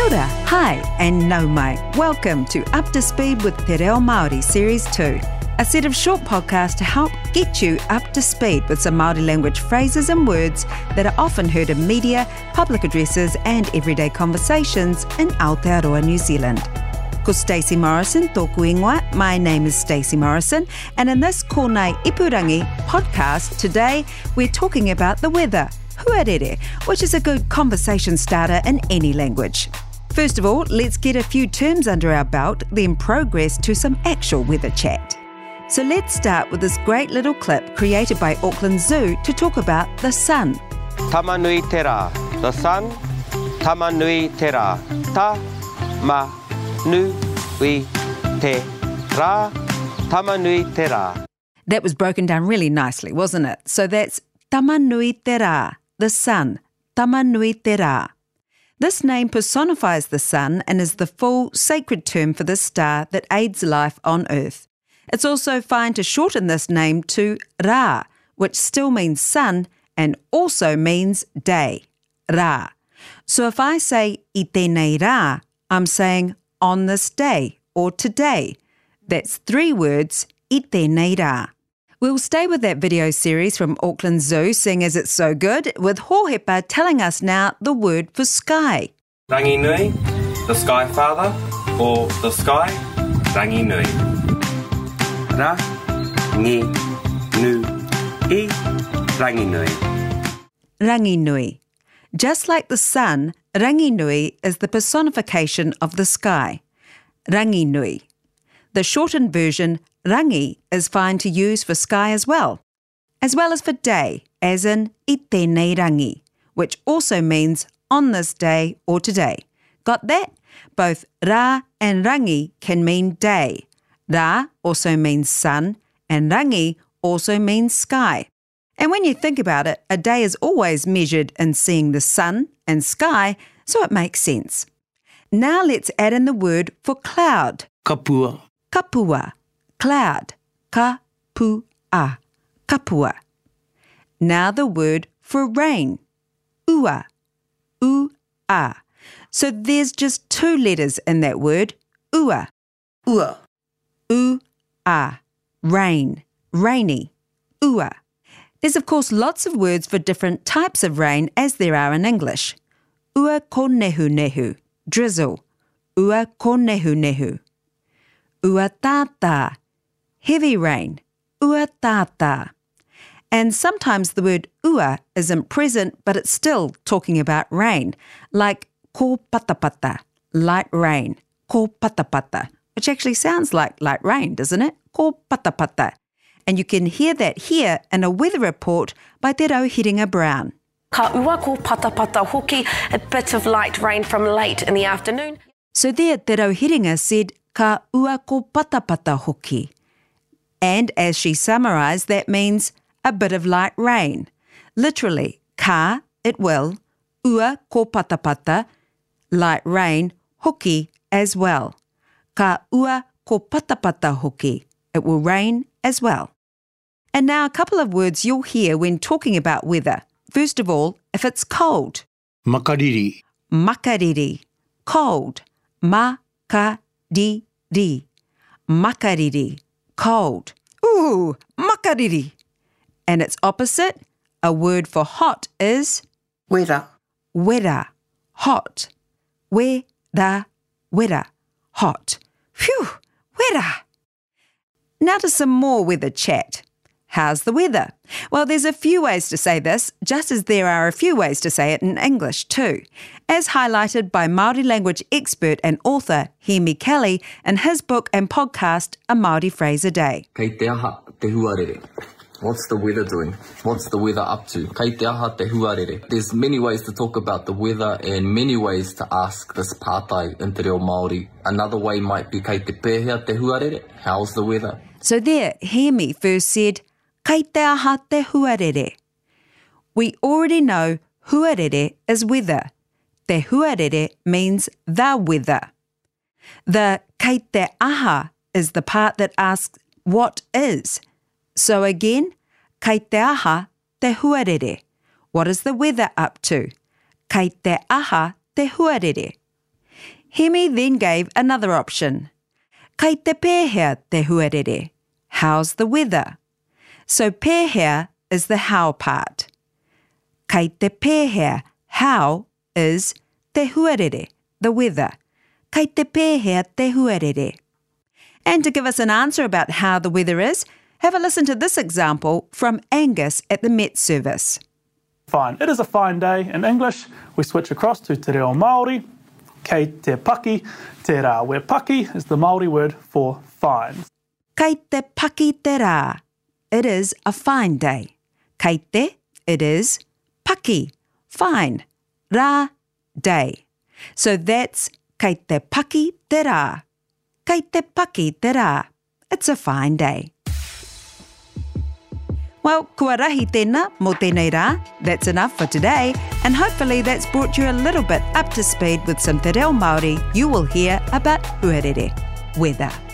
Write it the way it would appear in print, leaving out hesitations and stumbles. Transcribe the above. Kia ora, hi and nau mai. Welcome to Up to Speed with Te Reo Māori Series 2, a set of short podcasts to help get you up to speed with some Māori language phrases and words that are often heard in media, public addresses and everyday conversations in Aotearoa, New Zealand. Ko Stacey Morrison, tōku ingoa. My name is Stacey Morrison, and in this Kōnei Ipurangi podcast today we're talking about the weather, huarere, which is a good conversation starter in any language. First of all, let's get a few terms under our belt, then progress to some actual weather chat. So let's start with this great little clip created by Auckland Zoo to talk about the sun. Tamanui te rā, the sun. Tamanui te rā, ta-ma-nu-i te rā, tamanui te rā. That was broken down really nicely, wasn't it? So that's tamanui te rā, the sun, tamanui te rā. This name personifies the sun and is the full sacred term for this star that aids life on earth. It's also fine to shorten this name to rā, which still means sun and also means day, rā. So if I say i tēnei rā, I'm saying on this day or today. That's three words, i tēnei rā. We'll stay with that video series from Auckland Zoo, seeing as it's so good, with Hohepa telling us now the word for sky. Ranginui, the sky father, or the sky, Ranginui. Ranginui, Ranginui. Ranginui. Just like the sun, Ranginui is the personification of the sky. Ranginui. The shortened version, rangi, is fine to use for sky as well as for day, as in i tēnei rangi, which also means on this day or today. Got that? Both rā and rangi can mean day. Rā also means sun, and rangi also means sky. And when you think about it, a day is always measured in seeing the sun and sky, so it makes sense. Now let's add in the word for cloud. Kapua. Kapua, cloud, ka-pu-a, kapua. Now the word for rain, ua, u-a. So there's just two letters in that word, ua, ua, u-a, rain, rainy, ua. There's of course lots of words for different types of rain as there are in English. Ua ko nehu nehu, drizzle, ua ko nehu nehu. Ua tātā, heavy rain, ua tātā. And sometimes the word ua isn't present, but it's still talking about rain, like ko patapata, light rain, ko patapata, which actually sounds like light rain, doesn't it? Ko patapata. And you can hear that here in a weather report by Te Rauhiringa Brown. Ka ua ko patapata hoki, a bit of light rain from late in the afternoon. So there Te Rauhiringa said, ka ua ko patapata hoki. And as she summarised, that means a bit of light rain. Literally, ka, it will, ua ko patapata, light rain, hoki as well. Ka ua ko patapata hoki, it will rain as well. And now a couple of words you'll hear when talking about weather. First of all, if it's cold. Makariri. Makariri. Cold. Makariri. Di, makariri, cold. Ooh, makariri. And its opposite, a word for hot is wera. Wera, hot. Wera, wera, hot. Phew, wera. Now to some more weather chat. How's the weather? Well, there's a few ways to say this, just as there are a few ways to say it in English too, as highlighted by Māori language expert and author Hemi Kelly in his book and podcast, A Māori Phrase a Day. Kei te aha te huarere. What's the weather doing? What's the weather up to? Kei te aha te huarere. There's many ways to talk about the weather and many ways to ask this pātai in te reo Māori. Another way might be kei te pēhea te huarere. How's the weather? So there, Hemi first said, kei te aha te huarere. We already know huarere is weather. Te huarere means the weather. The kei te aha is the part that asks what is. So again, kei te aha te huarere. What is the weather up to? Kei te aha te huarere. Hemi then gave another option. Kai te pēhea te huarere. How's the weather? So pēhea is the how part. Kai te pēhea, how is te huarere, the weather. Kai te pēhea te huarere. And to give us an answer about how the weather is, have a listen to this example from Angus at the Met Service. Fine. It is a fine day. In English, we switch across to te reo Māori. Kei te paki, te rā, where paki is the Māori word for fine. Kei te paki te rā. It is a fine day. Kei te, it is, paki, fine, rā, day. So that's kei te paki te rā. Kei te paki te rā. It's a fine day. Well, kua rahi tēnā mō tēnei rā. That's enough for today, and hopefully that's brought you a little bit up to speed with some te reo Māori you will hear about huarere, weather.